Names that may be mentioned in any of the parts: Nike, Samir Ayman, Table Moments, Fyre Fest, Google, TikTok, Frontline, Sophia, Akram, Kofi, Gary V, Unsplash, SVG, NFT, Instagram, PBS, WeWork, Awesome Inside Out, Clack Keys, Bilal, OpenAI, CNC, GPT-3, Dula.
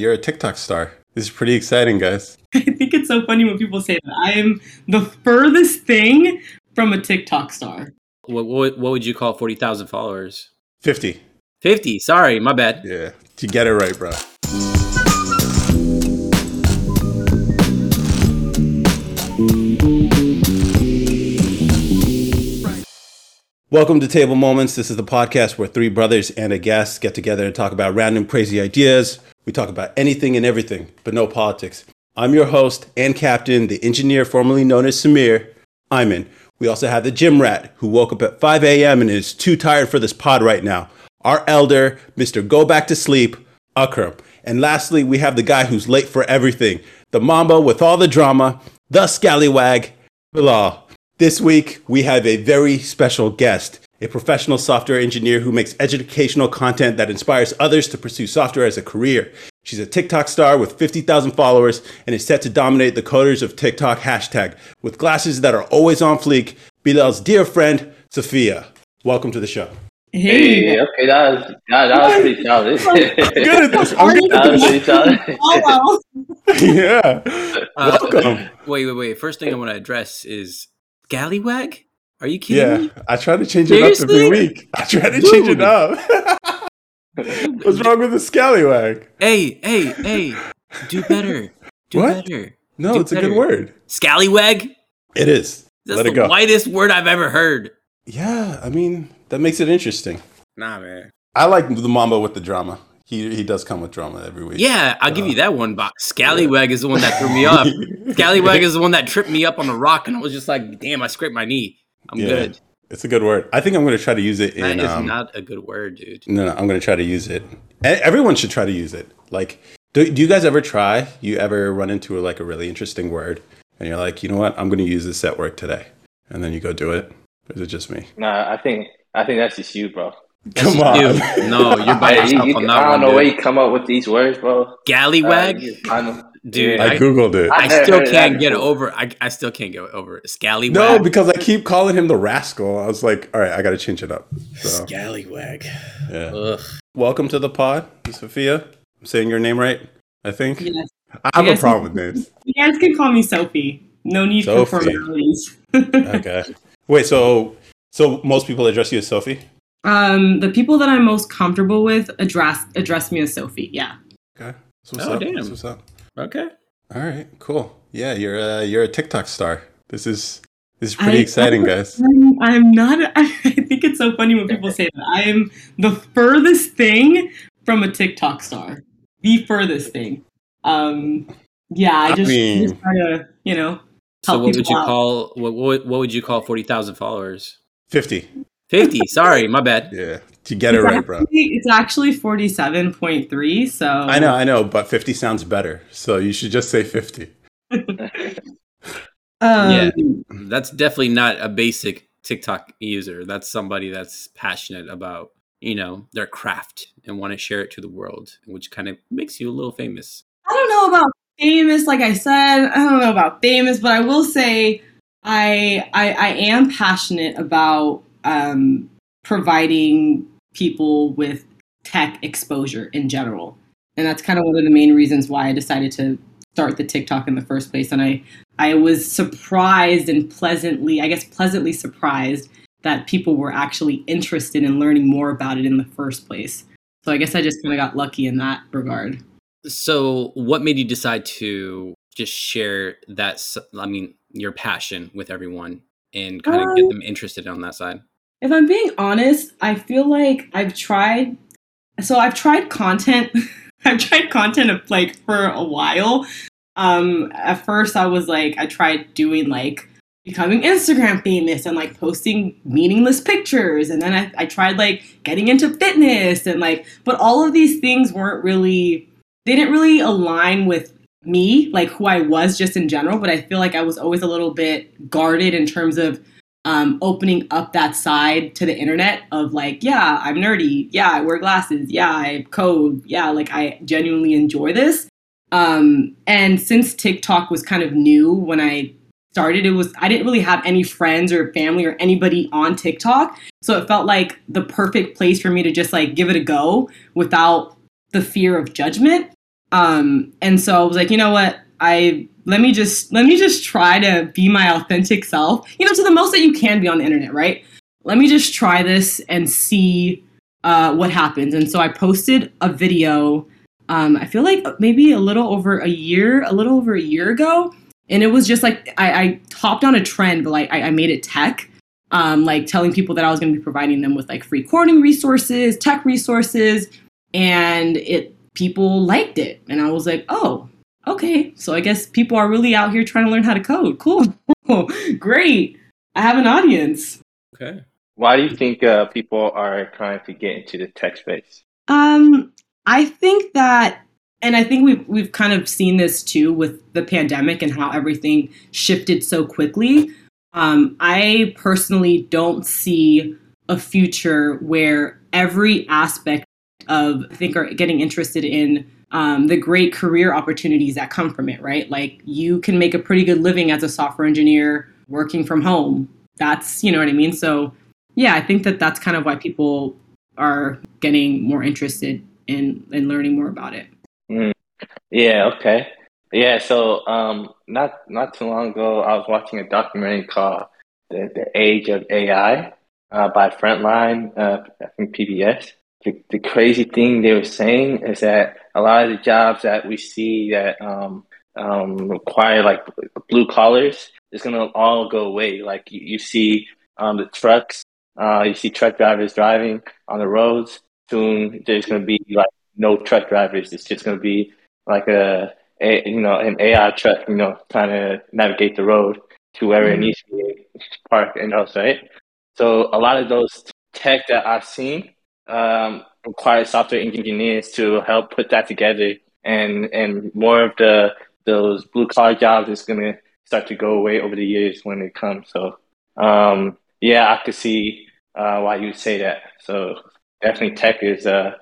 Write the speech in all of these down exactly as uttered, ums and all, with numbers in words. You're a TikTok star. This is pretty exciting, guys. I think it's so funny when people say that. I am the furthest thing from a TikTok star. What what, what would you call forty thousand followers? fifty. fifty. Sorry, my bad. Yeah, you get it right, bro. Welcome to Table Moments. This is the podcast where three brothers and a guest get together and talk about random crazy ideas. We talk about anything and everything, but no politics. I'm your host and captain, the engineer formerly known as Samir Ayman. We also have the gym rat who woke up at five a.m. and is too tired for this pod right now. Our elder, Mister Go Back to Sleep, Akram. And lastly, we have the guy who's late for everything, the mamba with all the drama, the scallywag, Bilal. This week, we have a very special guest, a professional software engineer who makes educational content that inspires others to pursue software as a career. She's a TikTok star with fifty thousand followers and is set to dominate the coders of TikTok hashtag with glasses that are always on fleek, Bilal's dear friend, Sophia. Welcome to the show. Hey, hey okay, that was, that, that was pretty solid. I'm good at this. I'm good at this. Oh, wow. Yeah. Uh, Welcome. Wait, wait, wait. First thing I want to address is Scallywag? Are you kidding yeah, me? Yeah, I try to change Seriously? it up every week. I try to Dude. change it up. What's wrong with the scallywag? Hey, hey, hey. Do better. Do what? better. No, Do it's better. a good word. Scallywag? It is. That's Let it go. the whitest word I've ever heard. Yeah, I mean, that makes it interesting. Nah, man. I like the mamba with the drama. He he does come with drama every week. Yeah, I'll uh, give you that one, but Scallywag yeah. is the one that threw me up. Scallywag is the one that tripped me up on the rock, and I was just like, damn, I scraped my knee. I'm yeah, good. It's a good word. I think I'm going to try to use it. That in, is um, not a good word, dude. No, no, I'm going to try to use it. Everyone should try to use it. Like, do, do you guys ever try? You ever run into, a, like, a really interesting word, and you're like, you know what? I'm going to use this at work today. And then you go do it? Or is it just me? No, nah, I think I think that's just you, bro. Come yes, on. You no, you're by yourself yeah, you, you, on that I don't one, know dude. where you come up with these words, bro. Scallywag? Uh, dude, I, I Googled it. I, I still can't it. get over I, I still can't get over it. Scallywag? No, because I keep calling him the rascal. I was like, all right, I got to change it up. So. Scallywag. Yeah. Ugh. Welcome to the pod, Sophia. I'm saying your name right, I think. Yes. I have yes. a problem with names. You guys can call me Sophie. No need Sophie. for formalities. Okay. Wait, so so most people address you as Sophie? Um, the people that I'm most comfortable with address address me as Sophie. Yeah. Okay. That's what's oh up. damn. That's what's up. Okay. All right. Cool. Yeah, you're a, you're a TikTok star. This is this is pretty I, exciting, I, guys. I'm, I'm not. I think it's so funny when people say that. I am the furthest thing from a TikTok star. The furthest thing. Um. Yeah. I just, I mean, just try to you know. Help so what would you out. call what, what what would you call forty thousand followers? fifty. fifty, sorry, my bad. Yeah, you get it right, bro. It's actually forty-seven point three, so... I know, I know, but fifty sounds better, so you should just say fifty. um, yeah, that's definitely not a basic TikTok user. That's somebody that's passionate about, you know, their craft and want to share it to the world, which kind of makes you a little famous. I don't know about famous, like I said. I don't know about famous, but I will say I I, I am passionate about... Um, providing people with tech exposure in general. And that's kind of one of the main reasons why I decided to start the TikTok in the first place. And I, I was surprised and pleasantly, I guess pleasantly surprised that people were actually interested in learning more about it in the first place. So I guess I just kind of got lucky in that regard. So what made you decide to just share that, I mean, your passion with everyone and kind of um, get them interested on that side? If I'm being honest, I feel like I've tried, so I've tried content, I've tried content of like for a while. Um, at first I was like, I tried doing like becoming Instagram famous and like posting meaningless pictures. And then I, I tried like getting into fitness and like, but all of these things weren't really, they didn't really align with me, like who I was just in general. But I feel like I was always a little bit guarded in terms of Um, opening up that side to the internet of like, yeah, I'm nerdy. Yeah, I wear glasses. Yeah, I code. Yeah, like I genuinely enjoy this. Um, and since TikTok was kind of new when I started, it was, I didn't really have any friends or family or anybody on TikTok. So it felt like the perfect place for me to just like give it a go without the fear of judgment. Um, and so I was like, you know what? I let me just let me just try to be my authentic self, you know, to the most that you can be on the internet, right? Let me just try this and see uh, what happens. And so I posted a video. Um, I feel like maybe a little over a year, a little over a year ago, and it was just like I, I hopped on a trend, but like I, I made it tech, um, like telling people that I was going to be providing them with like free coding resources, tech resources, and it people liked it, and I was like, oh. Okay, so I guess people are really out here trying to learn how to code. Cool. Great. I have an audience. Okay. Why do you think uh, people are trying to get into the tech space? Um, I think that, and I think we've, we've kind of seen this too with the pandemic and how everything shifted so quickly. Um, I personally don't see a future where every aspect of, I think, are getting interested in Um, the great career opportunities that come from it, right? Like you can make a pretty good living as a software engineer working from home. That's, you know what I mean? So yeah, I think that that's kind of why people are getting more interested in, in learning more about it. Mm. Yeah. Okay. Yeah. So um, not, not too long ago, I was watching a documentary called The, the Age of A I uh, by Frontline, uh, I think P B S. The, the crazy thing they were saying is that a lot of the jobs that we see that um, um, require like blue collars is going to all go away. Like you, you see um, the trucks, uh, you see truck drivers driving on the roads. Soon there's going to be like no truck drivers. It's just going to be like a, a you know an A I truck, you know, trying to navigate the road to wherever mm-hmm. it needs to be parked and else, right? So a lot of those tech that I've seen. Um, require software engineers to help put that together, and and more of the those blue collar jobs is gonna start to go away over the years when it comes. So um, yeah, I could see uh, why you say that. So definitely, tech is uh,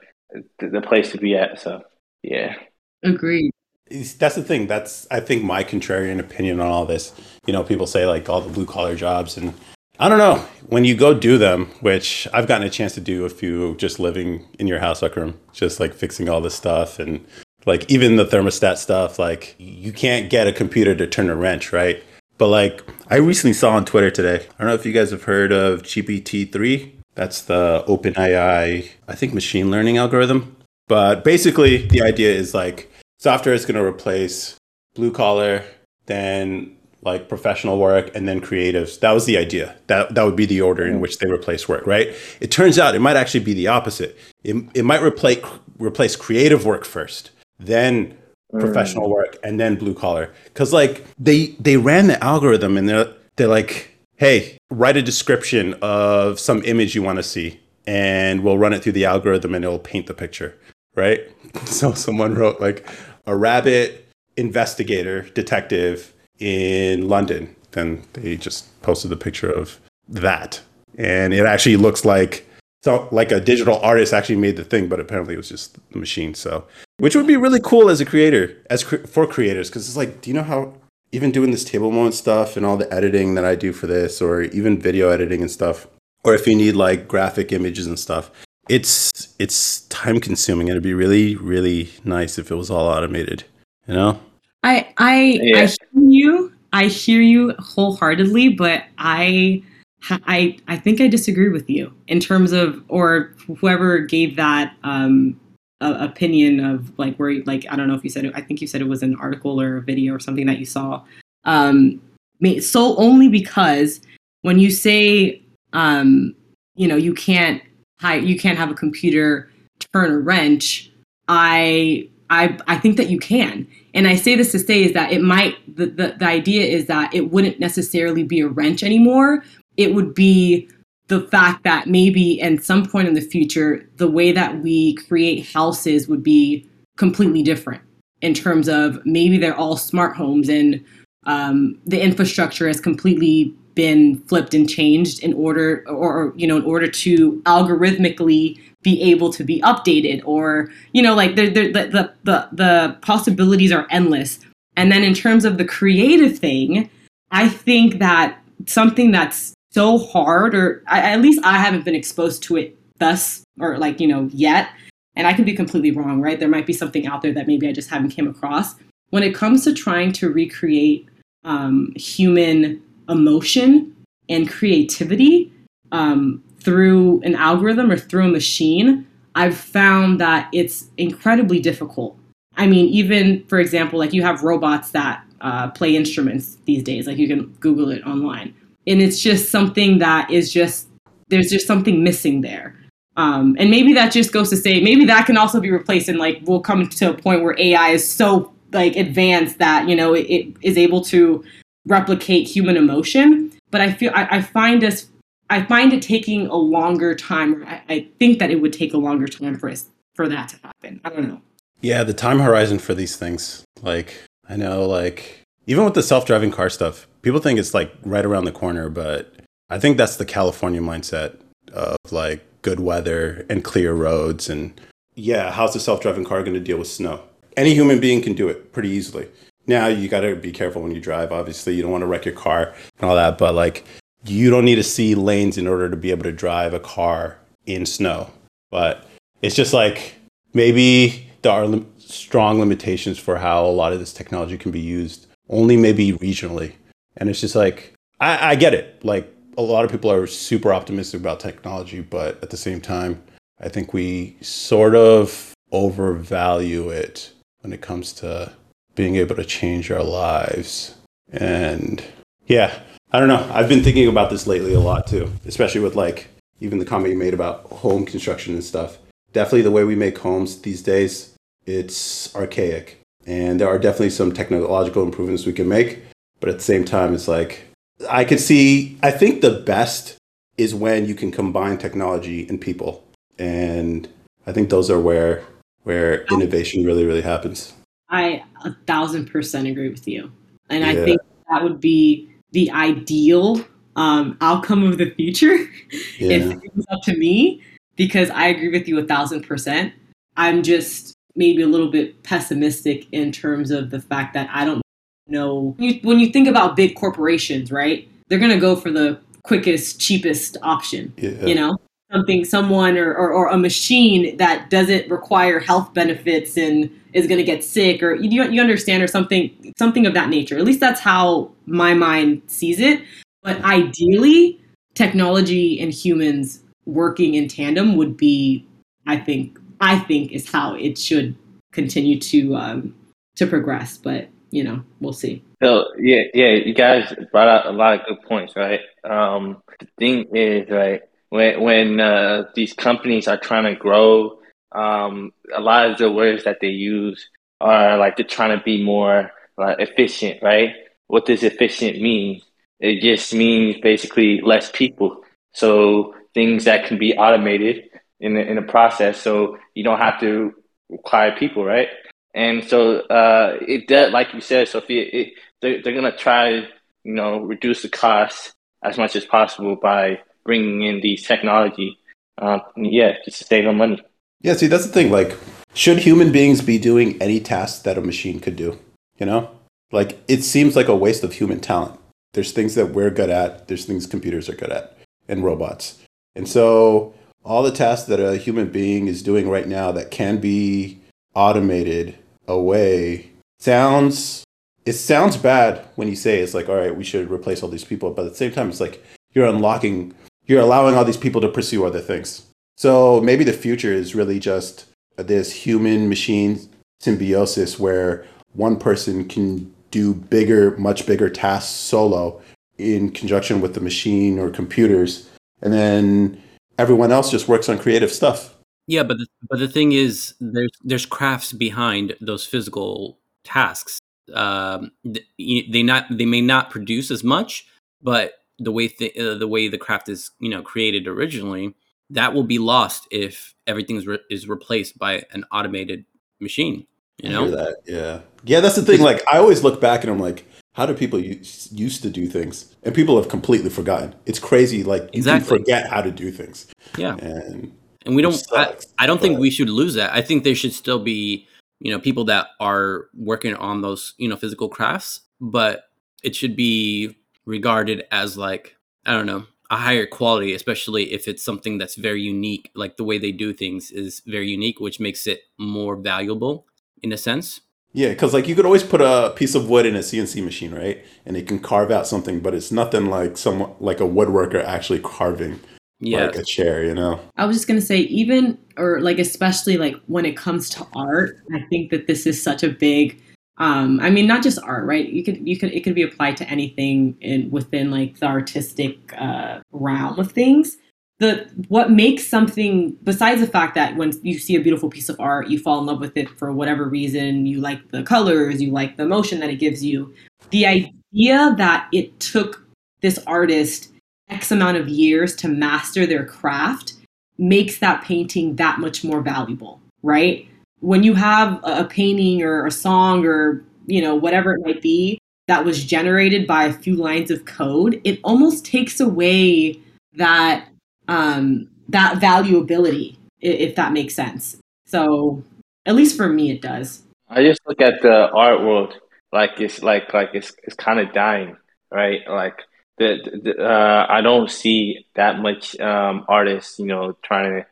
the place to be at. So yeah, agreed. That's the thing. That's I think my contrarian opinion on all this. You know, people say like all the blue collar jobs and. I don't know. When you go do them, which I've gotten a chance to do a few just living in your house, Akram, just like fixing all this stuff and like even the thermostat stuff, like you can't get a computer to turn a wrench, right? But like I recently saw on Twitter today, I don't know if you guys have heard of G P T three. That's the OpenAI, I think, machine learning algorithm. But basically the idea is like software is going to replace blue collar, then like professional work and then creatives. That was the idea. That that would be the order in which they replace work, right? It turns out it might actually be the opposite. It, it might replace replace creative work first, then professional work, and then blue collar. Because like they they ran the algorithm and they're they're like, hey, write a description of some image you want to see, and we'll run it through the algorithm and it'll paint the picture, right? So someone wrote like a rabbit investigator detective in London, then they just posted the picture of that, and it actually looks like so like a digital artist actually made the thing, but apparently it was just the machine. So, which would be really cool as a creator, as cre- for creators, because it's like, do you know how even doing this table moment stuff and all the editing that I do for this, or even video editing and stuff, or if you need like graphic images and stuff, it's it's time consuming. It'd be really really nice if it was all automated, you know. I I, yeah. I hear you. I hear you wholeheartedly, but I I I think I disagree with you in terms of, or whoever gave that um, uh, opinion of like where like I don't know if you said it, I think you said it was an article or a video or something that you saw. Um, so only because when you say um, you know you can't hire, you can't have a computer turn a wrench, I. I, I think that you can. And I say this to say is that it might, the, the, the idea is that it wouldn't necessarily be a wrench anymore. It would be the fact that maybe at some point in the future, the way that we create houses would be completely different in terms of maybe they're all smart homes and um, the infrastructure has completely been flipped and changed in order or, you know, in order to algorithmically be able to be updated or, you know, like the, the, the, the, the possibilities are endless. And then in terms of the creative thing, I think that something that's so hard, or I, at least I haven't been exposed to it thus, or like, you know, yet. And I can be completely wrong, right? There might be something out there that maybe I just haven't came across. When it comes to trying to recreate um, human emotion and creativity um, through an algorithm or through a machine, I've found that it's incredibly difficult. I mean, even, for example, like you have robots that uh, play instruments these days, like you can Google it online. And it's just something that is just, there's just something missing there. Um, and maybe that just goes to say, maybe that can also be replaced, and like we'll come to a point where A I is so like advanced that, you know, it, it is able to replicate human emotion. But I feel, I, I find us, I find it taking a longer time. I, I think that it would take a longer time for us, for that to happen. I don't know. Yeah, the time horizon for these things. Like, I know, like, even with the self-driving car stuff, people think it's like right around the corner, but I think that's the California mindset of like good weather and clear roads. And yeah, how's the self-driving car going to deal with snow? Any human being can do it pretty easily. Now, you got to be careful when you drive. Obviously, you don't want to wreck your car and all that, but like, you don't need to see lanes in order to be able to drive a car in snow. But it's just like, maybe there are lim- strong limitations for how a lot of this technology can be used, only maybe regionally. And it's just like, I, I get it. Like, a lot of people are super optimistic about technology, but at the same time, I think we sort of overvalue it when it comes to being able to change our lives. And yeah, I don't know. I've been thinking about this lately a lot too, especially with like, even the comment you made about home construction and stuff. Definitely the way we make homes these days, it's archaic. And there are definitely some technological improvements we can make. But at the same time, it's like, I could see, I think the best is when you can combine technology and people. And I think those are where where innovation really, really happens. I a thousand percent agree with you. And yeah. I think that would be the ideal um, outcome of the future yeah. if it was up to me. Because I agree with you a thousand percent. I'm just maybe a little bit pessimistic in terms of the fact that I don't know. When you, when you think about big corporations, right? They're going to go for the quickest, cheapest option, yeah. you know, something, someone or, or, or a machine that doesn't require health benefits and is going to get sick or you, you understand or something, something of that nature. At least that's how my mind sees it. But ideally, technology and humans working in tandem would be, I think, I think is how it should continue to um, to progress. But you know, we'll see. So yeah, yeah, you guys brought out a lot of good points, right? Um, the thing is, right, when when uh, these companies are trying to grow, um, a lot of the words that they use are like they're trying to be more like, efficient, right? What does efficient mean? It just means basically less people. So things that can be automated in the, in the process, so you don't have to require people, right? And so uh, it does, like you said, Sophia, it, they're, they're going to try, you know, reduce the cost as much as possible by bringing in these technology. Um, yeah, just to save on money. Yeah, see, that's the thing. Like, should human beings be doing any tasks that a machine could do? You know, like it seems like a waste of human talent. There's things that we're good at. There's things computers are good at and robots. And so all the tasks that a human being is doing right now that can be automated away sounds, it sounds bad when you say it's like, all right, we should replace all these people. But at the same time, it's like you're unlocking, you're allowing all these people to pursue other things. So maybe the future is really just this human machine symbiosis where one person can do bigger, much bigger tasks solo in conjunction with the machine or computers. And then everyone else just works on creative stuff. Yeah, but the, but the thing is, there's there's crafts behind those physical tasks. Um, they not they may not produce as much, but the way th- uh, the way the craft is you know created originally, that will be lost if everything re- is replaced by an automated machine. You know, I hear that. Yeah, yeah, that's the thing. Like I always look back and I'm like, how do people use, used to do things? And people have completely forgotten. It's crazy. Like, exactly. You can forget how to do things. Yeah. And, and we don't, sucks, I, I don't but. think we should lose that. I think there should still be, you know, people that are working on those, you know, physical crafts, but it should be regarded as like, I don't know, a higher quality, especially if it's something that's very unique, like the way they do things is very unique, which makes it more valuable in a sense. Yeah, because like you could always put a piece of wood in a C N C machine, right? And it can carve out something, but it's nothing like someone like a woodworker actually carving yeah. like a chair, you know? I was just going to say, even or like especially like when it comes to art, I think that this is such a big, um, I mean, not just art, right? You could, you could, it could be applied to anything in within like the artistic uh, realm of things. The what makes something, besides the fact that when you see a beautiful piece of art, you fall in love with it for whatever reason, you like the colors, you like the emotion that it gives you, the idea that it took this artist X amount of years to master their craft makes that painting that much more valuable, right? When you have a painting or a song or, you know, whatever it might be that was generated by a few lines of code, it almost takes away that Um, that valuability, if that makes sense. So at least for me, it does. I just look at the art world like it's like like it's it's kind of dying, right? Like the, the uh, I don't see that much um, artists, you know, trying to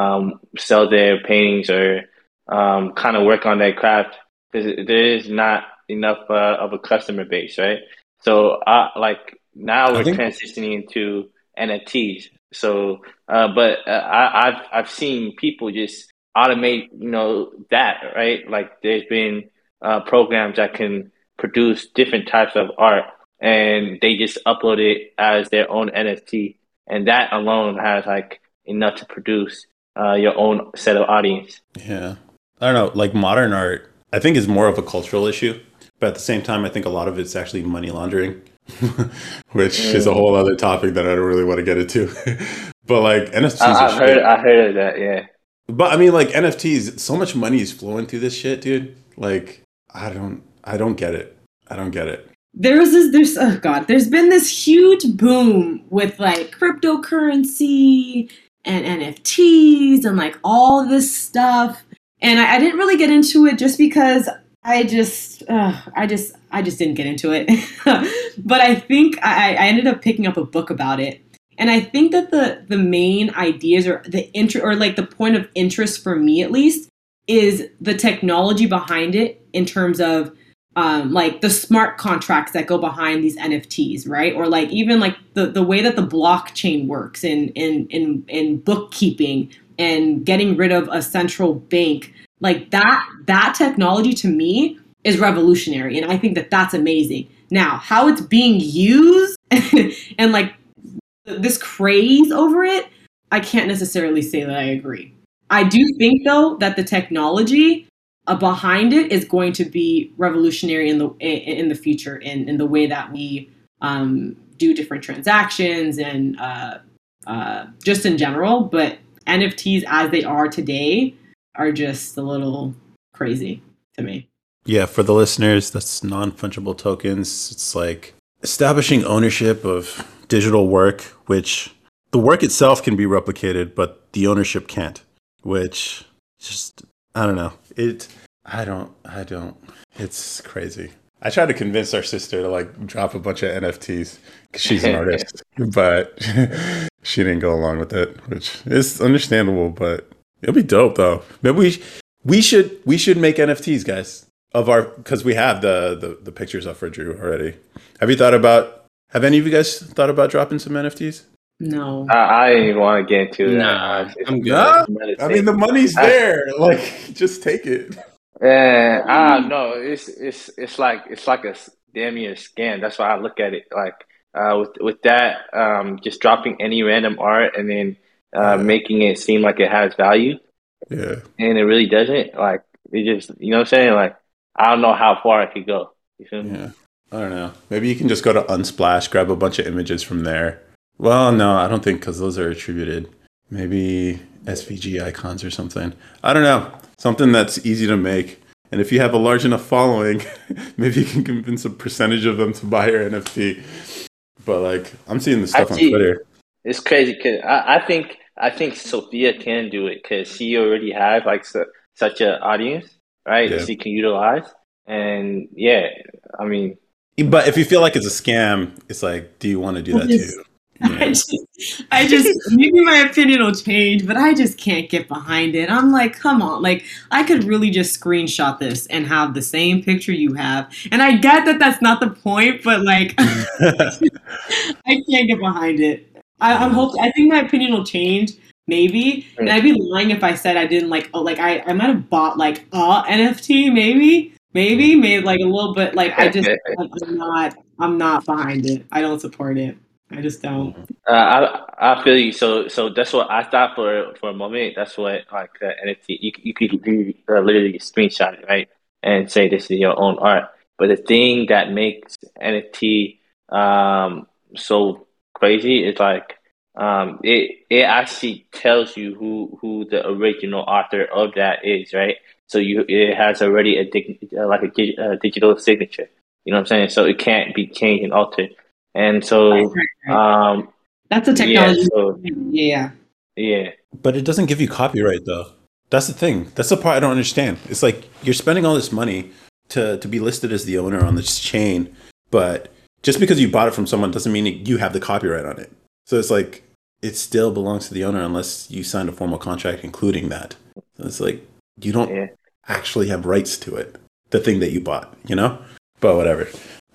um, sell their paintings or um, kind of work on their craft because there is not enough uh, of a customer base, right? So uh, like now we're think- transitioning into N F Ts. So, uh, but uh, I, I've I've seen people just automate, you know, that, right? Like there's been uh, programs that can produce different types of art, and they just upload it as their own N F T, and that alone has like enough to produce uh, your own set of audience. Yeah, I don't know. Like modern art, I think is more of a cultural issue, but at the same time, I think a lot of it's actually money laundering. Which mm. is a whole other topic that I don't really want to get into. But like N F Ts, I, I've are heard, I heard of that, yeah. But I mean, like N F Ts, so much money is flowing through this shit, dude. Like, I don't, I don't get it. I don't get it. There's this, there's oh god, there's been this huge boom with like cryptocurrency and N F Ts and like all this stuff, and I, I didn't really get into it just because. I just, uh, I just, I just didn't get into it, but I think I, I ended up picking up a book about it, and I think that the the main ideas or the inter- or like the point of interest for me at least is the technology behind it in terms of um, like the smart contracts that go behind these N F Ts, right? Or like even like the, the way that the blockchain works in in in in bookkeeping and getting rid of a central bank. Like that, that technology to me is revolutionary. And I think that that's amazing. Now, how it's being used and like this craze over it, I can't necessarily say that I agree. I do think though that the technology uh, behind it is going to be revolutionary in the in the future in, in the way that we um, do different transactions and uh, uh, just in general. But N F Ts as they are today are just a little crazy to me. Yeah, for the listeners, that's non-fungible tokens. It's like establishing ownership of digital work, which the work itself can be replicated, but the ownership can't, which just, I don't know. It, I don't, I don't, it's crazy. I tried to convince our sister to like drop a bunch of N F Ts because she's an artist, but she didn't go along with it, which is understandable, but it'll be dope though. Maybe we we should we should make N F Ts, guys, of our because we have the, the the pictures up for Drew already. Have you thought about? Have any of you guys thought about dropping some N F Ts? No, uh, I didn't even want to get into that. Nah, I'm good. Nah? I mean, the money's there. I, like, just take it. Yeah, uh, no, it's it's it's like it's like a damn near scam. That's why I look at it like uh, with with that, um, just dropping any random art and then. Uh, yeah. Making it seem like it has value, yeah, and it really doesn't. Like it just, you know what I'm saying? Like I don't know how far it could go. You feel me? Yeah, I don't know. Maybe you can just go to Unsplash, grab a bunch of images from there. Well, no, I don't think because those are attributed. Maybe S V G icons or something. I don't know. Something that's easy to make, and if you have a large enough following, maybe you can convince a percentage of them to buy your N F T. But like, I'm seeing this stuff I on see- Twitter. It's crazy because I, I think I think Sophia can do it because she already has like su- such an audience, right? Yeah. She can utilize, and yeah, I mean. But if you feel like it's a scam, it's like, do you want to do that too? I just, I just, maybe my opinion will change, but I just can't get behind it. I'm like, come on, like, I could really just screenshot this and have the same picture you have. And I get that that's not the point, but like, I can't get behind it. I, I'm hoping, I think my opinion will change, maybe. And I'd be lying if I said I didn't like, oh, like, I, I might have bought like a N F T, maybe, maybe, maybe like a little bit, like, I just, I'm not, I'm not behind it. I don't support it. I just don't. Uh, I I feel you. So so that's what I thought for for a moment. That's what like uh, N F T. You you could literally, uh, literally screenshot it, right, and say this is your own art. But the thing that makes N F T um so crazy is like um it it actually tells you who who the original author of that is, right? So you it has already a dig, uh, like a, a digital signature. You know what I'm saying? So it can't be changed and altered. And so, um, that's a technology. Yeah, so, yeah. Yeah. But it doesn't give you copyright though. That's the thing. That's the part I don't understand. It's like you're spending all this money to, to be listed as the owner on this chain, but just because you bought it from someone doesn't mean you have the copyright on it. So it's like, it still belongs to the owner unless you signed a formal contract including that. So it's like, you don't yeah. actually have rights to it, the thing that you bought, you know? But whatever.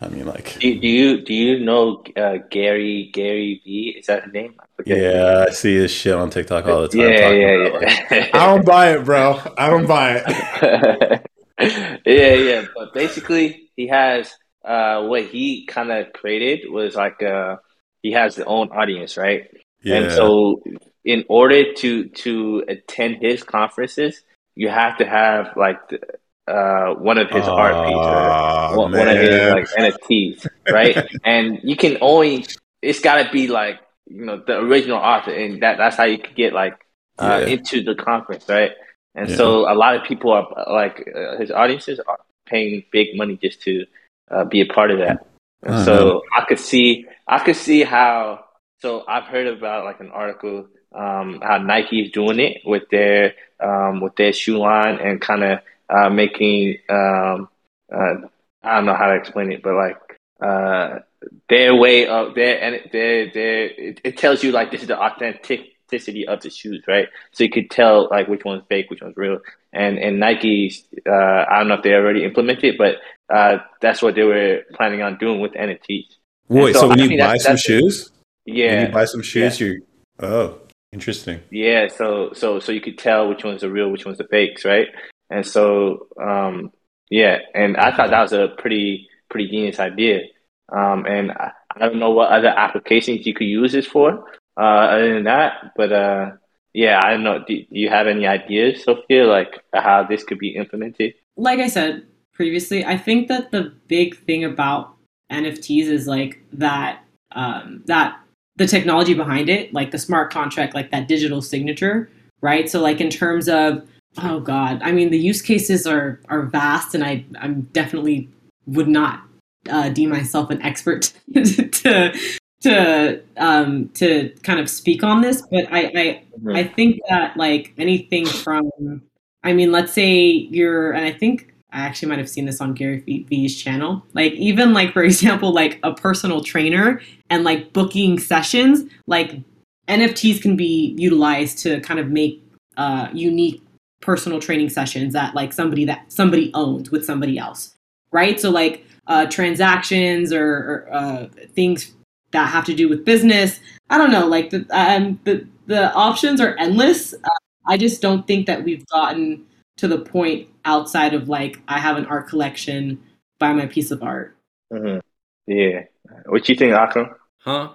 I mean, like, do, do you do you know uh, Gary Gary V? Is that his name? I yeah, I see his shit on TikTok all the time. Yeah, yeah, about, yeah. Like, I don't buy it, bro. I don't buy it. yeah, yeah. But basically, he has uh, what he kind of created was like uh, he has his own audience, right? Yeah. And so, in order to to attend his conferences, you have to have like. The, uh one of his oh, art pieces, one, one of his like N F Ts, right? And you can only it's got to be like you know the original author, and that that's how you could get like uh, yeah. into the conference, right? And yeah. so a lot of people are like uh, his audiences are paying big money just to uh, be a part of that. And uh-huh. so I could see I could see how. So I've heard about like an article um how Nike is doing it with their um with their shoe line and kind of. Uh, making, um, uh, I don't know how to explain it, but like uh, their way of their and their their it, it tells you like this is the authenticity of the shoes, right? So you could tell like which one's fake, which one's real. And and Nike's, uh, I don't know if they already implemented, but uh, that's what they were planning on doing with N F Ts. Wait, so, so when you buy some shoes, yeah, when you buy some shoes, you oh, interesting, yeah. So so so you could tell which one's the real, which one's the fakes, right? And so, um, yeah, and I thought that was a pretty, pretty genius idea. Um, and I, I don't know what other applications you could use this for, uh, other than that. But uh, yeah, I don't know. Do, do you have any ideas, Sophia, like how this could be implemented? Like I said previously, I think that the big thing about N F Ts is like that, um, that the technology behind it, like the smart contract, like that digital signature, right? So like in terms of, oh God. I mean, the use cases are, are vast and I I'm definitely would not uh, deem myself an expert to, to, um, to kind of speak on this. But I, I, mm-hmm. I think that like anything from, I mean, let's say you're, and I think I actually might've seen this on Gary V's channel, like even like, for example, like a personal trainer and like booking sessions, like N F Ts can be utilized to kind of make uh, unique personal training sessions that like somebody that somebody owns with somebody else, right? So like uh, transactions or, or uh, things that have to do with business. I don't know, like the um, the, the options are endless. Uh, I just don't think that we've gotten to the point outside of like, I have an art collection, buy my piece of art. Mm-hmm. Yeah. What you think, Akram? Huh?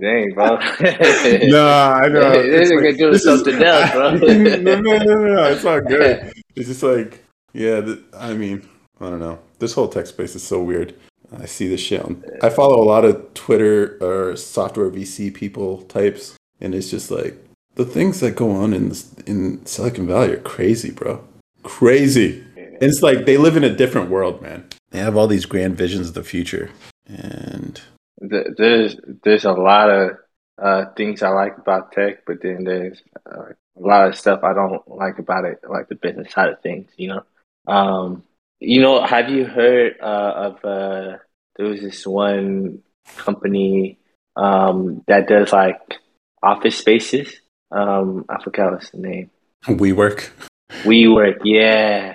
Dang, bro. Nah, I know. This nigga doing something else, bro. no, no, no, no, it's not good. It's just like, yeah. Th- I mean, I don't know. This whole tech space is so weird. I see this shit on. I follow a lot of Twitter or software V C people types, and it's just like the things that go on in this, in Silicon Valley are crazy, bro. Crazy. And it's like they live in a different world, man. They have all these grand visions of the future, and. There's there's a lot of uh, things I like about tech, but then there's uh, a lot of stuff I don't like about it, like the business side of things. You know, um, you know, have you heard uh, of uh, there was this one company um, that does like office spaces. Um, I forgot what's the name. WeWork. WeWork, yeah.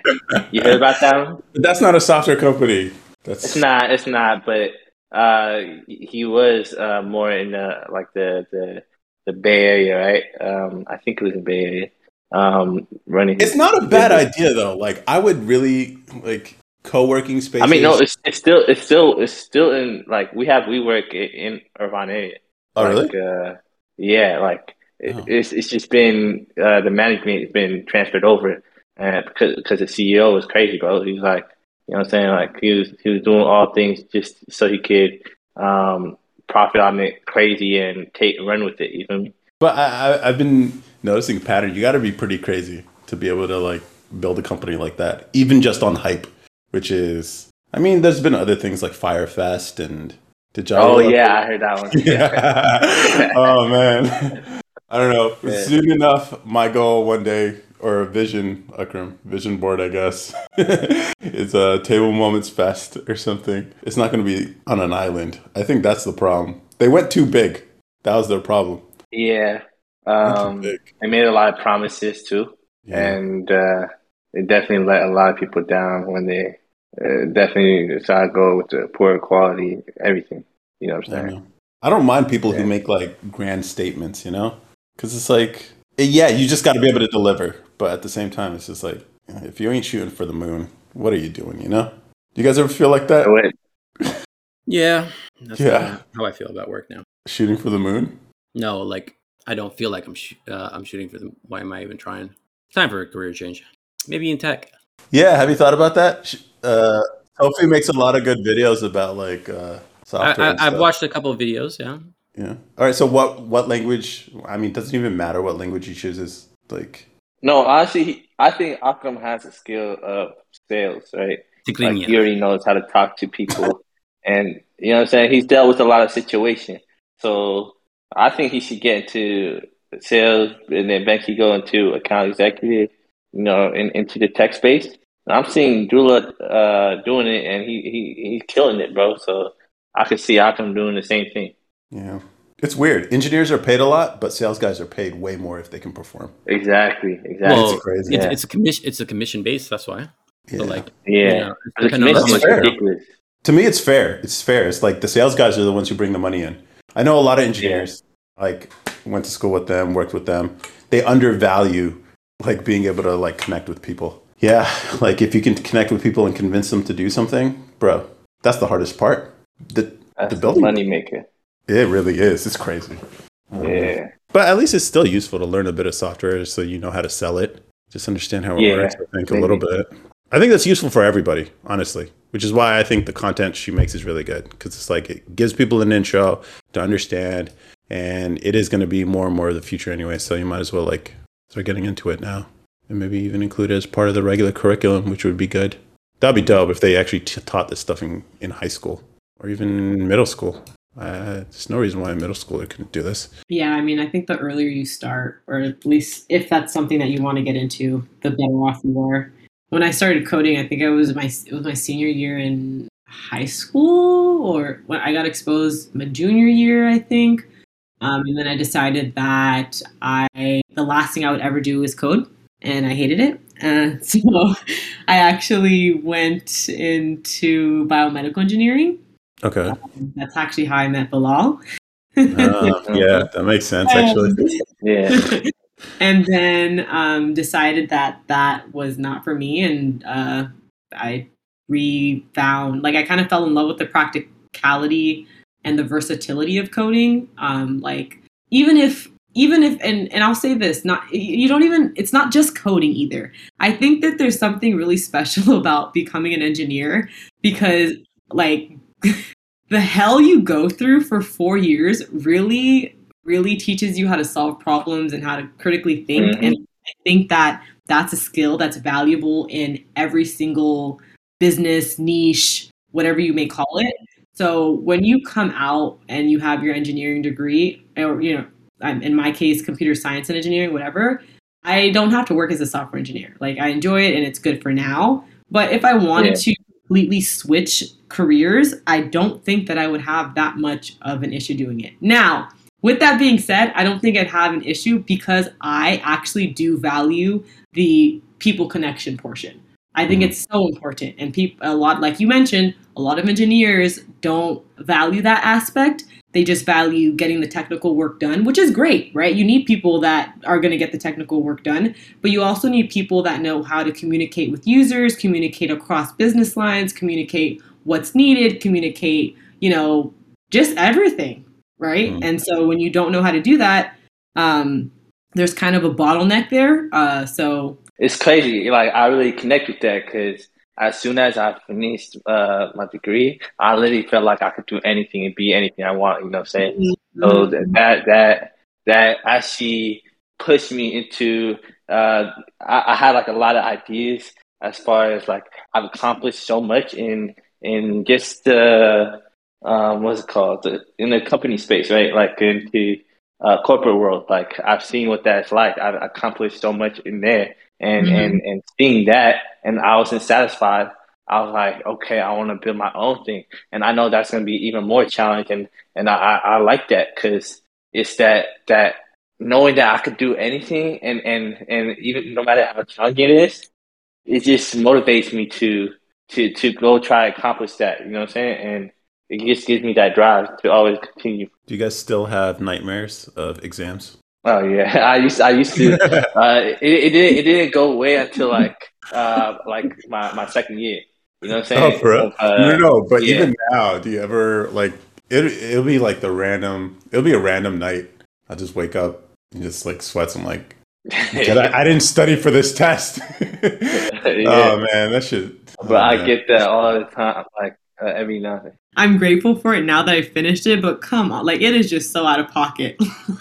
You heard about that one? That's not a software company. That's... It's not. It's not. But uh, he was uh, more in the like the the, the Bay Area, right? Um, I think it was in the Bay Area. Um, running. It's not a bad business idea though. Like I would really like co-working spaces. I mean, no, it's it's still it's still it's still in like we have WeWork in, in Irvine area. Oh like, really? Uh, yeah, like. Oh. It's it's just been uh, the management has been transferred over, and because because the C E O was crazy, bro. He was like, you know what I'm saying, like he was he was doing all things just so he could um, profit on it, crazy, and take run with it. You feel me? But I, I I've been noticing a pattern. You got to be pretty crazy to be able to like build a company like that, even just on hype. Which is, I mean, there's been other things like Fyre Fest and did y'all? Oh yeah, that? I heard that one. Yeah. Oh man. I don't know. Yeah. Soon enough, my goal one day, or vision, Akram, vision board, I guess, is a Table Moments Fest or something. It's not going to be on an island. I think that's the problem. They went too big. That was their problem. Yeah. Um, they made a lot of promises, too. Yeah. And uh, they definitely let a lot of people down when they uh, definitely decided to go with the poor quality, everything. You know what I'm saying? I, I don't mind people yeah. who make, like, grand statements, you know? Because it's like, yeah, you just got to be able to deliver. But at the same time, it's just like, if you ain't shooting for the moon, what are you doing, you know? You guys ever feel like that? Yeah. That's yeah. how I feel about work now. Shooting for the moon? No, like, I don't feel like I'm sh- uh, I'm shooting for the moon. Why am I even trying? It's time for a career change. Maybe in tech. Yeah, have you thought about that? Uh, Kofi makes a lot of good videos about, like, uh, software I, I, and stuff. I've watched a couple of videos, yeah. Yeah. All right. So what, what language, I mean, it doesn't even matter what language he chooses. Like, no, honestly, he, I think Akram has a skill of sales, right? Like, he already knows how to talk to people. And, you know what I'm saying? He's dealt with a lot of situations. So I think he should get into sales and then eventually go into account executive, you know, in, into the tech space. And I'm seeing Dula uh, doing it and he, he, he's killing it, bro. So I could see Akram doing the same thing. Yeah. It's weird. Engineers are paid a lot, but sales guys are paid way more if they can perform. Exactly. Exactly. Well, it's crazy. It's, yeah. it's a commission it's a commission based, that's why. Yeah. So like yeah. You know, the commission is ridiculous. To me it's fair. It's fair. It's like the sales guys are the ones who bring the money in. I know a lot of engineers yeah. like went to school with them, worked with them. They undervalue like being able to like connect with people. Yeah. Like if you can connect with people and convince them to do something, bro, that's the hardest part. The that's the building money maker. It really is. It's crazy. Um, yeah. But at least it's still useful to learn a bit of software so you know how to sell it. Just understand how it yeah, works, I think, maybe. a little bit. I think that's useful for everybody, honestly, which is why I think the content she makes is really good because it's like it gives people an intro to understand, and it is going to be more and more of the future anyway, so you might as well like start getting into it now and maybe even include it as part of the regular curriculum, which would be good. That'd be dope if they actually t- taught this stuff in, in high school or even middle school. Uh, there's no reason why a middle schooler couldn't do this. Yeah, I mean, I think the earlier you start, or at least if that's something that you want to get into, the better off you are. When I started coding, I think I was my it was my senior year in high school, or when I got exposed my junior year, I think. Um, and then I decided that I the last thing I would ever do is code, and I hated it. Uh, so I actually went into biomedical engineering. Okay. Um, that's actually how I met Bilal. uh, yeah, that makes sense, actually. Yeah. And then um, decided that that was not for me. And uh, I re-found, like, I kind of fell in love with the practicality and the versatility of coding. Um, like, even if, even if, and, and I'll say this, not you don't even, it's not just coding either. I think that there's something really special about becoming an engineer because, like, the hell you go through for four years really, really teaches you how to solve problems and how to critically think. Mm-hmm. And I think that that's a skill that's valuable in every single business, niche, whatever you may call it. So when you come out and you have your engineering degree, or, you know, in my case, computer science and engineering, whatever, I don't have to work as a software engineer. Like I enjoy it and it's good for now. But if I wanted yeah. to completely switch careers, I don't think that I would have that much of an issue doing it. Now, with that being said, I don't think I'd have an issue because I actually do value the people connection portion. I think it's so important. And people, a lot, like you mentioned, a lot of engineers don't value that aspect. They just value getting the technical work done, which is great, right? You need people that are going to get the technical work done, but you also need people that know how to communicate with users, communicate across business lines, communicate what's needed, communicate, you know, just everything, right? Mm-hmm. And so when you don't know how to do that, um, there's kind of a bottleneck there. Uh, so it's crazy. Like, I really connect with that because as soon as I finished uh, my degree, I literally felt like I could do anything and be anything I want, you know what I'm saying? Mm-hmm. So that that that actually pushed me into, uh, I, I had like a lot of ideas as far as like I've accomplished so much in in just the, um, what's it called? The, in the company space, right? Like in the uh, corporate world, like I've seen what that's like. I've accomplished so much in there. And, mm-hmm. and and seeing that, and I wasn't satisfied. I was like, okay, I want to build my own thing, and I know that's going to be even more challenging. And, and I, I like that because it's that that knowing that I could do anything, and, and, and even no matter how challenging it is, it just motivates me to to to go try to accomplish that. You know what I'm saying? And it just gives me that drive to always continue. Do you guys still have nightmares of exams? Oh yeah, I used I used to. Uh, it it didn't, it didn't go away until like uh, like my, my second year. You know what I'm saying? Oh, bro. Uh, no, no. But yeah. Even now, do you ever like it? It'll be like the random. It'll be a random night. I just wake up and just like sweats. I'm like, I, I didn't study for this test. Yeah. Oh man, that shit. But oh, I man. get that all the time. Like uh, every night. I'm grateful for it now that I finished it. But come on, like it is just so out of pocket.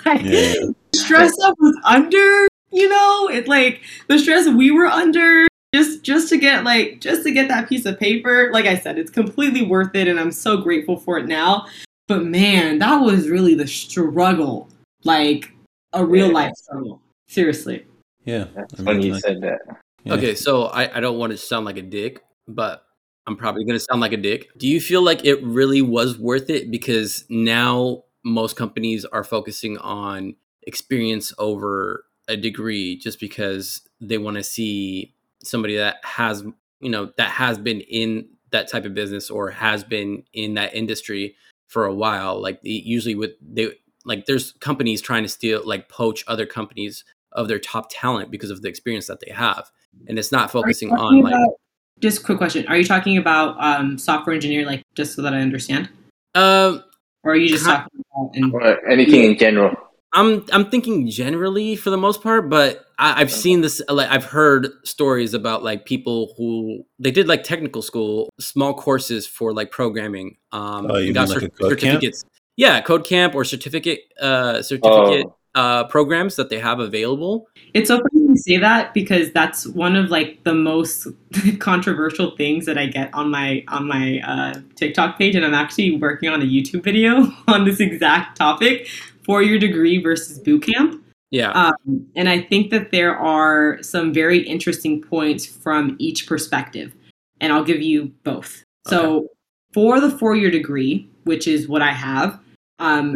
Like, yeah. Stress I was under, you know, it like the stress we were under just just to get like just to get that piece of paper. Like I said, it's completely worth it, and I'm so grateful for it now. But man, that was really the struggle, like a real yeah. life struggle. Seriously. Yeah, that's I mean, funny you like, said that. Yeah. Okay, so I, I don't want to sound like a dick, but I'm probably going to sound like a dick. Do you feel like it really was worth it? Because now most companies are focusing on experience over a degree just because they want to see somebody that has, you know, that has been in that type of business or has been in that industry for a while. Like usually with they like there's companies trying to steal, like poach other companies of their top talent because of the experience that they have. And it's not focusing on about, like, just quick question. Are you talking about um, software engineer? Like just so that I understand, um, or are you just talking about in- or anything in general? I'm I'm thinking generally for the most part, but I, I've seen this, like I've heard stories about like people who they did like technical school, small courses for like programming. Um, oh, you got mean, cert- like certificates, camp? yeah, code camp or certificate uh, certificate oh. uh, programs that they have available. It's so funny you say that because that's one of like the most controversial things that I get on my on my uh, TikTok page, and I'm actually working on a YouTube video on this exact topic. Four-year degree versus boot camp. Yeah. Um, and I think that there are some very interesting points from each perspective. And I'll give you both. Okay. So for the four-year degree, which is what I have, um,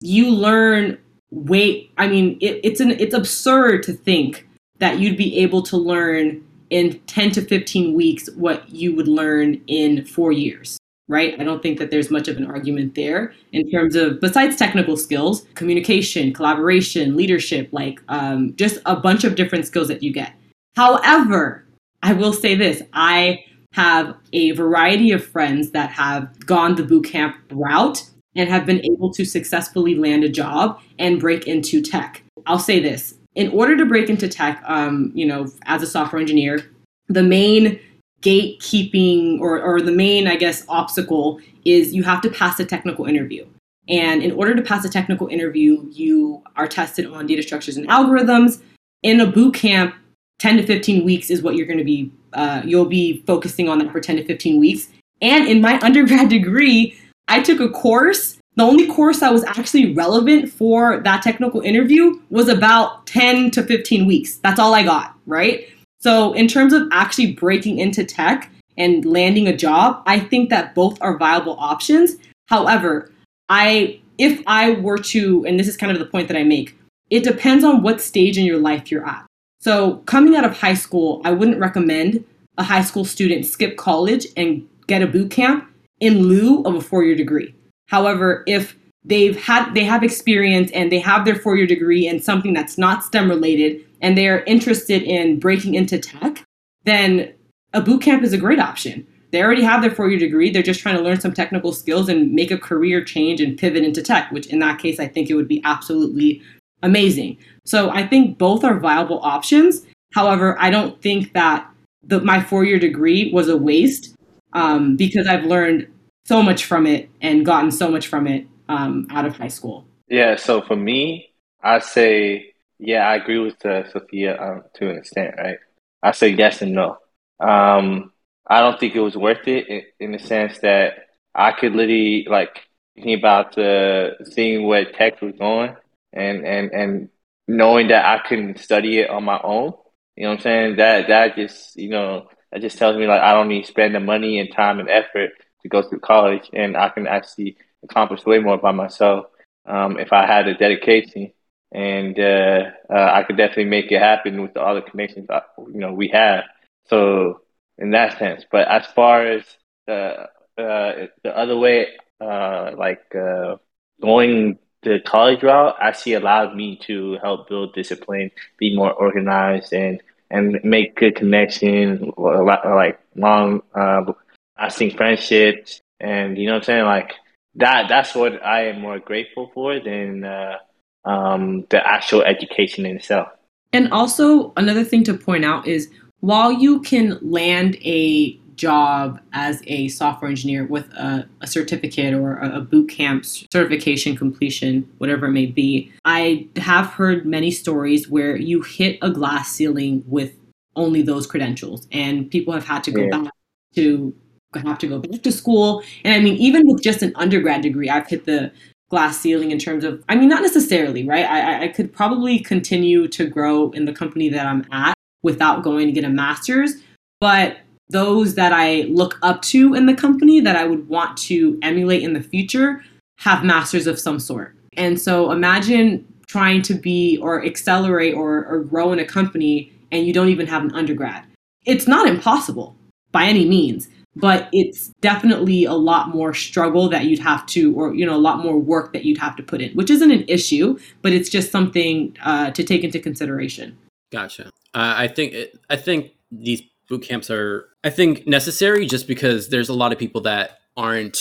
you learn way, I mean, it, it's an it's absurd to think that you'd be able to learn in ten to fifteen weeks what you would learn in four years. Right? I don't think that there's much of an argument there in terms of, besides technical skills, communication, collaboration, leadership, like um, just a bunch of different skills that you get. However, I will say this, I have a variety of friends that have gone the bootcamp route and have been able to successfully land a job and break into tech. I'll say this, in order to break into tech, um, you know, as a software engineer, the main gatekeeping or, or the main, I guess, obstacle is you have to pass a technical interview. And in order to pass a technical interview, you are tested on data structures and algorithms. In a boot camp, ten to fifteen weeks is what you're going to be, uh, you'll be focusing on that for ten to fifteen weeks. And in my undergrad degree, I took a course. The only course that was actually relevant for that technical interview was about ten to fifteen weeks. That's all I got, right? So in terms of actually breaking into tech, and landing a job, I think that both are viable options. However, I if I were to, and this is kind of the point that I make, it depends on what stage in your life you're at. So coming out of high school, I wouldn't recommend a high school student skip college and get a boot camp in lieu of a four-year degree. However, if they've had they have experience and they have their four-year degree in something that's not STEM related and they're interested in breaking into tech, then a boot camp is a great option. They already have their four-year degree. They're just trying to learn some technical skills and make a career change and pivot into tech, which in that case, I think it would be absolutely amazing. So I think both are viable options. However, I don't think that the, my four-year degree was a waste um, because I've learned so much from it and gotten so much from it um, out of high school. Yeah. So for me, I say, yeah, I agree with uh, Sophia um, to an extent, right? I say yes and no. Um, I don't think it was worth it in, in the sense that I could literally, like, thinking about the seeing where tech was going and, and, and knowing that I couldn't study it on my own. You know what I'm saying? That, that just, you know, that just tells me, like, I don't need to spend the money and time and effort to go through college, and I can actually accomplish way more by myself um, if I had the dedication. And uh, uh, I could definitely make it happen with all the connections I, you know, we have. So in that sense, but as far as the uh, the other way, uh, like uh, going the college route, actually allowed me to help build discipline, be more organized, and and make good connections, like long uh, lasting friendships, and you know what I'm saying, like that. That's what I am more grateful for than uh, um, the actual education in itself. And also another thing to point out is, while you can land a job as a software engineer with a, a certificate or a, a boot camp certification completion, whatever it may be, I have heard many stories where you hit a glass ceiling with only those credentials, and people have had to go yeah. back to have to go back to school. And I mean, even with just an undergrad degree, I've hit the glass ceiling in terms of, I mean, not necessarily, right? I, I could probably continue to grow in the company that I'm at without going to get a master's, but those that I look up to in the company that I would want to emulate in the future have masters of some sort. And so imagine trying to be or accelerate or, or grow in a company and you don't even have an undergrad. It's not impossible by any means, but it's definitely a lot more struggle that you'd have to, or, you know, a lot more work that you'd have to put in, which isn't an issue, but it's just something uh, to take into consideration. Gotcha. Uh, I think it, I think these boot camps are, I think, necessary just because there's a lot of people that aren't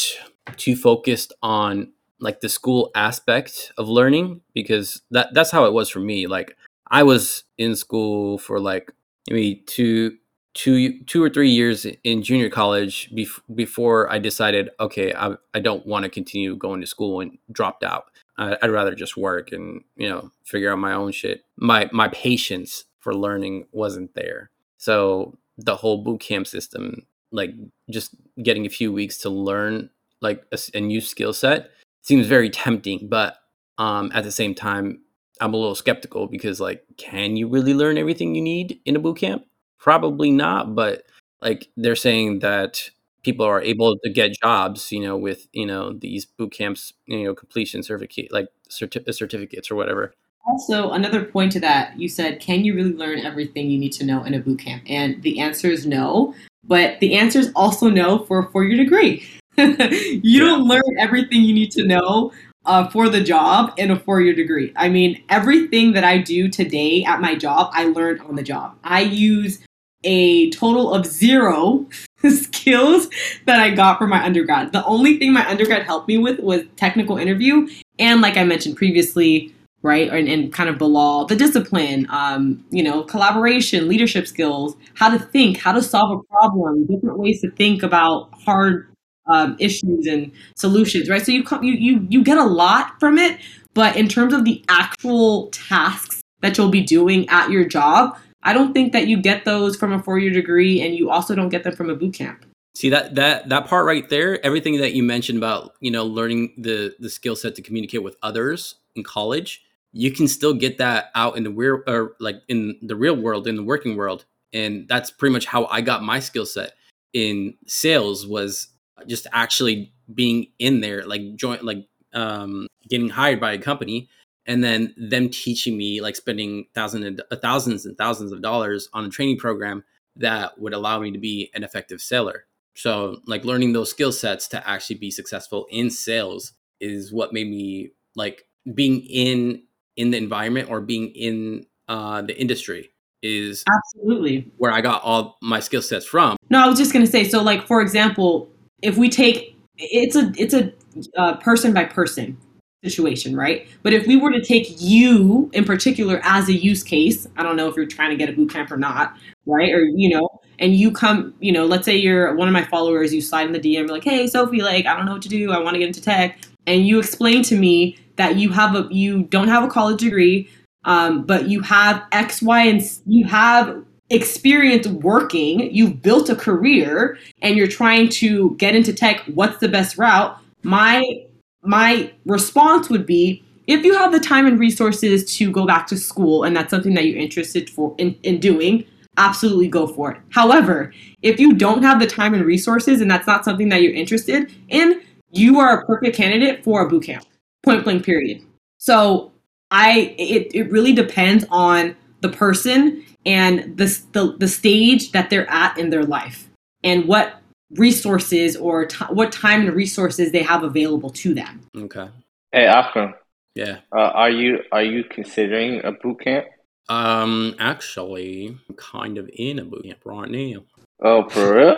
too focused on like the school aspect of learning, because that that's how it was for me. Like I was in school for like maybe two, two, two or three years in junior college bef- before I decided, okay, I, I don't want to continue going to school, and dropped out. I'd rather just work and, you know, figure out my own shit. My my patience for learning wasn't there. So the whole bootcamp system, like just getting a few weeks to learn like a, a new skill set, seems very tempting. But um, at the same time, I'm a little skeptical because, like, can you really learn everything you need in a bootcamp? Probably not. But like they're saying that people are able to get jobs, you know, with, you know, these boot camps, you know, completion certificate, like certi- certificates or whatever. Also, another point to that, you said, can you really learn everything you need to know in a boot camp? And the answer is no, but the answer is also no for a four-year degree. you yeah. don't learn everything you need to know uh, for the job in a four-year degree. I mean, everything that I do today at my job, I learned on the job. I use a total of zero skills that I got from my undergrad. The only thing my undergrad helped me with was technical interview. And like I mentioned previously, right, and, and kind of Bilal, the discipline, um, you know, collaboration, leadership skills, how to think, how to solve a problem, different ways to think about hard um, issues and solutions, right? So you, you you you get a lot from it, but in terms of the actual tasks that you'll be doing at your job, I don't think that you get those from a four-year degree, and you also don't get them from a boot camp. See, that that that part right there, everything that you mentioned about, you know, learning the the skill set to communicate with others in college, you can still get that out in the real, or like in the real world, in the working world, and that's pretty much how I got my skill set. in sales was just actually being in there, like joint, like um, getting hired by a company, and then them teaching me, like spending thousands and thousands and thousands of dollars on a training program that would allow me to be an effective seller. So like learning those skill sets to actually be successful in sales is what made me like being in in the environment or being in uh, the industry is absolutely where I got all my skill sets from. No, I was just going to say, so like, for example, if we take it's a it's a uh, person by person situation, right? But if we were to take you in particular as a use case, I don't know if you're trying to get a boot camp or not, right? Or, you know, and you come, you know, let's say you're one of my followers, you slide in the D M, you're like, hey, Sophie, like, I don't know what to do. I want to get into tech. And you explain to me that you have a, you don't have a college degree, um, but you have X, Y, and you have experience working, you've built a career, and you're trying to get into tech. What's the best route? My, my response would be, if you have the time and resources to go back to school, and that's something that you're interested for in, in doing, absolutely go for it. However, if you don't have the time and resources and that's not something that you're interested in, you are a perfect candidate for a boot camp, point blank period. So I, it, it really depends on the person and the, the the stage that they're at in their life and what resources or t- what time and resources they have available to them. Okay. Hey, Akram. Yeah. Uh, are you are you considering a boot camp? Um, actually, I'm kind of in a boot camp right now. Oh, for real?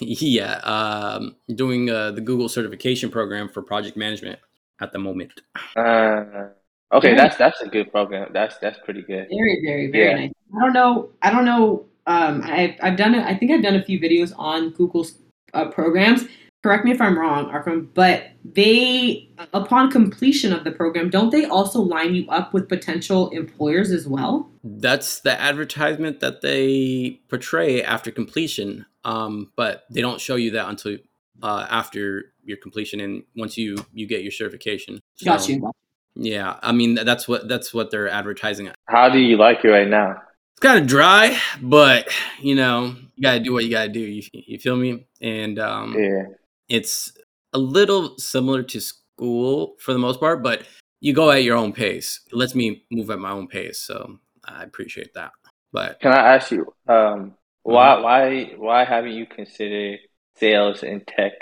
Yeah. Um, doing uh, the Google certification program for project management at the moment. Uh, okay, yeah. that's that's a good program. That's that's pretty good. Very, very, very yeah. nice. I don't know. I don't know. Um, I've I've done. A, I think I've done a few videos on Google's uh, programs. Correct me if I'm wrong, Akram, but they, upon completion of the program, don't they also line you up with potential employers as well? That's the advertisement that they portray after completion, um, but they don't show you that until uh, after your completion and once you, you get your certification. So, got you. Yeah, I mean, that's what that's what they're advertising. How do you like it right now? It's kind of dry, but, you know, you got to do what you got to do. You, you feel me? And um, yeah. It's a little similar to school for the most part, but you go at your own pace. It lets me move at my own pace, so I appreciate that. But can I ask you, um, why why why haven't you considered sales in tech?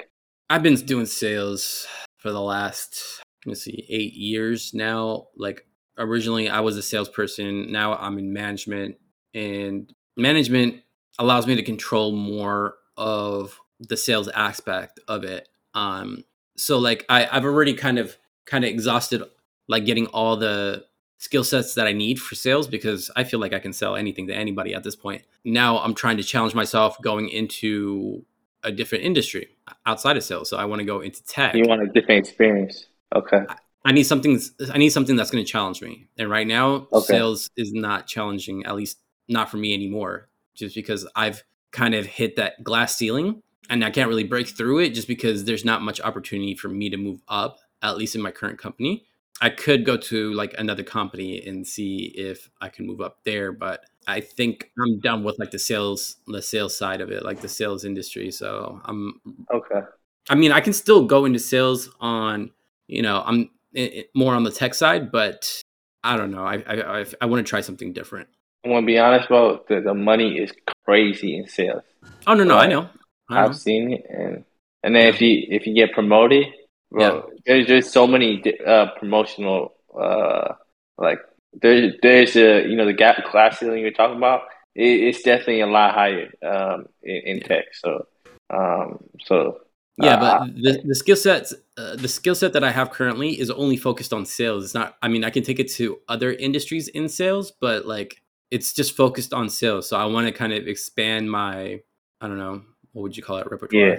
I've been doing sales for the last, let's see, eight years now. Like originally, I was a salesperson. Now I'm in management, and management allows me to control more of the sales aspect of it. Um, so like I, I've already kind of kind of exhausted like getting all the skill sets that I need for sales because I feel like I can sell anything to anybody at this point. Now I'm trying to challenge myself going into a different industry outside of sales. So I want to go into tech. You want a different experience. Okay. I, I need something I need something that's going to challenge me. And right now okay. sales is not challenging, at least not for me anymore, just because I've kind of hit that glass ceiling. And I can't really break through it just because there's not much opportunity for me to move up, at least in my current company. I could go to like another company and see if I can move up there, but I think I'm done with like the sales, the sales side of it, like the sales industry. So I'm okay. I mean, I can still go into sales on, you know, I'm it, it, more on the tech side, but I don't know. I I I, I want to try something different. I want to be honest, bro. The, the money is crazy in sales. Oh no, no, right? I know. I've seen it, and and then yeah. if you if you get promoted, bro, yeah. there's just so many uh, promotional uh, like there's there's a you know the gap class ceiling you're talking about. It, it's definitely a lot higher um, in, in yeah. tech. So um, so yeah, uh, but the the skill sets uh, the skill set that I have currently is only focused on sales. It's not. I mean, I can take it to other industries in sales, but like it's just focused on sales. So I want to kind of expand my I don't know. What would you call it? Repertoire? Yeah.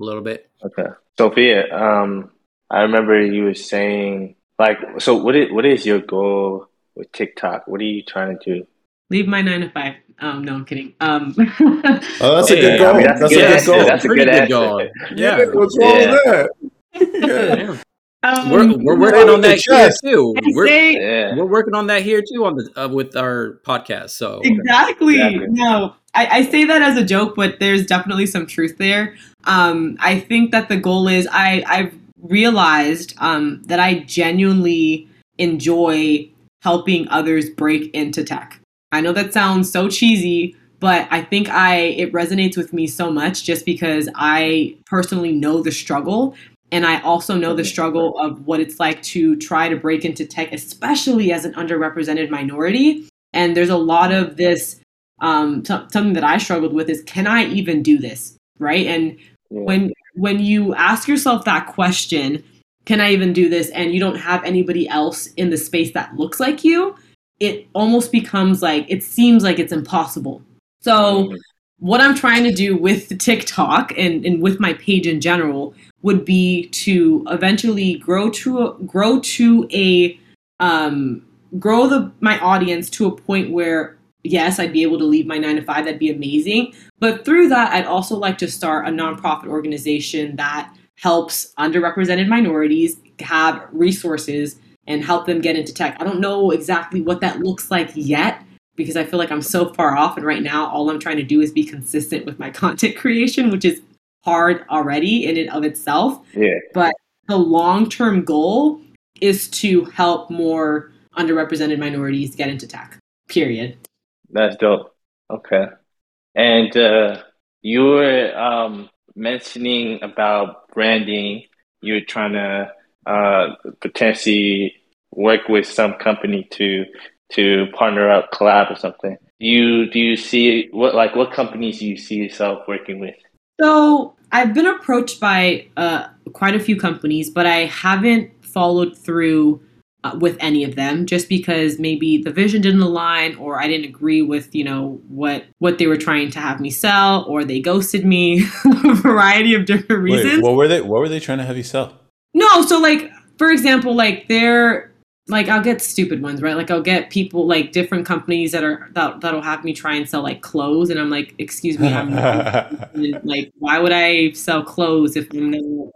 A little bit. Okay. Sophia, um, I remember you were saying, like, so what is, what is your goal with TikTok? What are you trying to do? Leave my nine to five. Um, no, I'm kidding. Um, oh, that's yeah, a good goal. I mean, that's, that's a good, good goal. That's a good, good goal. Yeah. What's wrong yeah. with that? Yeah. yeah. Um, we're we're working on that here too. We're, yeah. we're working on that here too on the uh, with our podcast. So exactly. exactly. No, I, I say that as a joke, but there's definitely some truth there. Um, I think that the goal is I, I've realized um, that I genuinely enjoy helping others break into tech. I know that sounds so cheesy, but I think I it resonates with me so much just because I personally know the struggle. And I also know the struggle of what it's like to try to break into tech, especially as an underrepresented minority. And there's a lot of this, um, t- something that I struggled with is, can I even do this? Right. And yeah. when, when you ask yourself that question, can I even do this? And you don't have anybody else in the space that looks like you, it almost becomes like, it seems like it's impossible. So what I'm trying to do with TikTok and, and with my page in general would be to eventually grow to a, grow to a um, grow the my audience to a point where, yes, I'd be able to leave my nine to five. That'd be amazing. But through that, I'd also like to start a nonprofit organization that helps underrepresented minorities have resources and help them get into tech. I don't know exactly what that looks like yet, because I feel like I'm so far off. And right now, all I'm trying to do is be consistent with my content creation, which is hard already in and of itself. Yeah. But the long-term goal is to help more underrepresented minorities get into tech, period. That's dope. Okay. And uh, you were um, mentioning about branding. You're trying to uh, potentially work with some company to to partner up, collab or something. Do you, do you see, what like what companies do you see yourself working with? So I've been approached by uh, quite a few companies, but I haven't followed through uh, with any of them just because maybe the vision didn't align, or I didn't agree with, you know, what what they were trying to have me sell, or they ghosted me, a variety of different reasons. Wait, what were they? What were they trying to have you sell? No, so like, for example, like they're like, I'll get stupid ones, right? Like I'll get people like different companies that are, that, that'll have me try and sell like clothes. And I'm like, excuse me, I'm not, like, why would I sell clothes if I'm not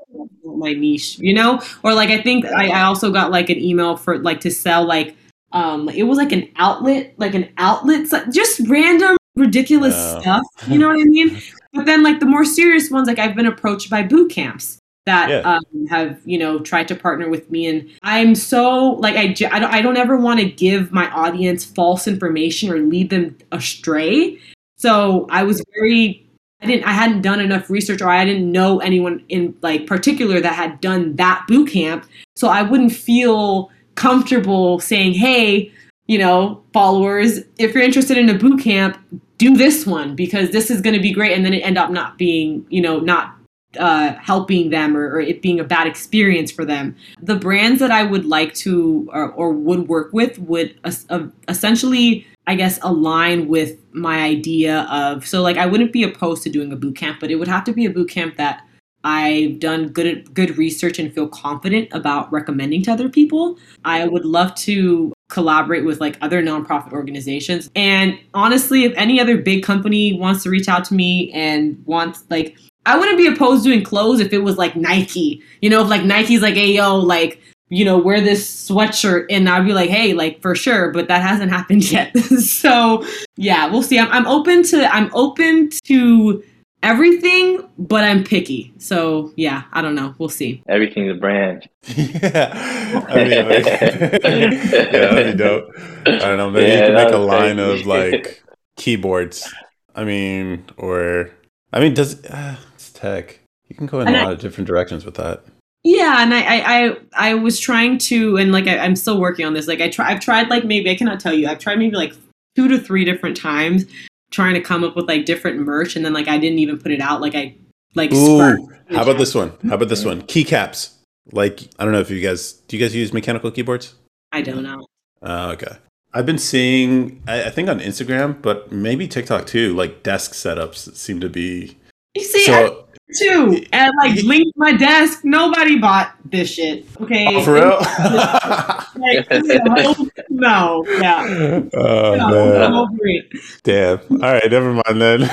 my niche, you know? Or like, I think I, I also got like an email for like to sell like, um, it was like an outlet, like an outlet, just random ridiculous oh. stuff. You know what I mean? But then like the more serious ones, like I've been approached by boot camps that yeah. um, have, you know, tried to partner with me. And I'm so, like, I, I, don't, I don't ever want to give my audience false information or lead them astray. So I was very, I didn't, I hadn't done enough research, or I didn't know anyone in, like, particular that had done that boot camp. So I wouldn't feel comfortable saying, hey, you know, followers, if you're interested in a boot camp, do this one because this is going to be great. And then it end up not being, you know, not uh helping them, or, or it being a bad experience for them. The brands that I would like to or, or would work with would uh, essentially, I guess, align with my idea of, so like I wouldn't be opposed to doing a boot camp, but it would have to be a boot camp that I've done good good research and feel confident about recommending to other people. I would love to collaborate with like other nonprofit organizations. And honestly, if any other big company wants to reach out to me and wants like, I wouldn't be opposed to doing clothes if it was like Nike, you know, if like Nike's like, hey, yo, like, you know, wear this sweatshirt, and I'd be like, hey, like for sure. But that hasn't happened yet. So yeah, we'll see. I'm, I'm open to, I'm open to everything, but I'm picky. So yeah, I don't know. We'll see. Everything's a brand. yeah. I mean, like, yeah, that'd be dope. I don't know. Maybe yeah, you can make a line crazy. Of like keyboards. I mean, or, I mean, does, uh, it's tech. You can go in and a I, lot of different directions with that. Yeah. And I, I, I, I was trying to, and like, I, I'm still working on this. Like I try, I've tried like, maybe I cannot tell you, I've tried maybe like two to three different times trying to come up with like different merch. And then like, I didn't even put it out. Like I, like, ooh, how about this one? How about this one? Keycaps. Like, I don't know if you guys, do you guys use mechanical keyboards? I don't know. Oh, okay. I've been seeing, I, I think on Instagram, but maybe TikTok too, like desk setups seem to be. You see, so, I too, and like linked my desk. Nobody bought this shit. Okay. Oh, for and, real? Like, no. Yeah. Oh, no, man. I'm over it. Damn. All right. Never mind then.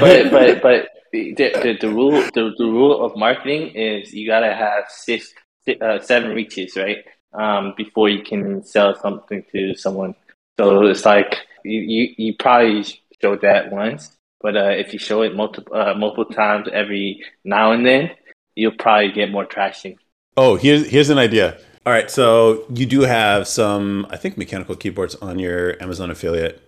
but but but the, the, the rule the, the rule of marketing is you gotta have six uh, seven reaches, right? Um, before you can sell something to someone. So it's like you, you, you probably showed that once, But uh, if you show it multiple uh, multiple times every now and then, you'll probably get more traction. Oh, here's here's an idea. All right, so you do have some, I think, mechanical keyboards on your Amazon affiliate,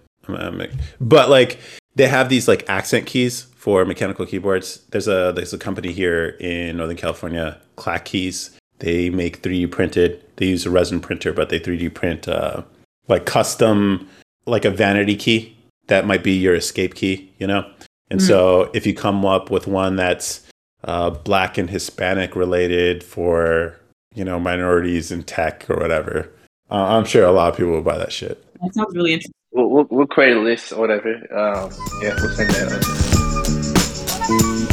but like they have these like accent keys for mechanical keyboards. There's a there's a company here in Northern California, Clack Keys. They make three D printed. They use a resin printer, but they three D print uh, like custom, like a vanity key. That might be your escape key, you know? And mm-hmm. so if you come up with one that's uh, Black and Hispanic related for, you know, minorities in tech or whatever, uh, I'm sure a lot of people will buy that shit. That sounds really interesting. We'll, we'll, we'll create a list or whatever. Um, yeah, we'll send that out.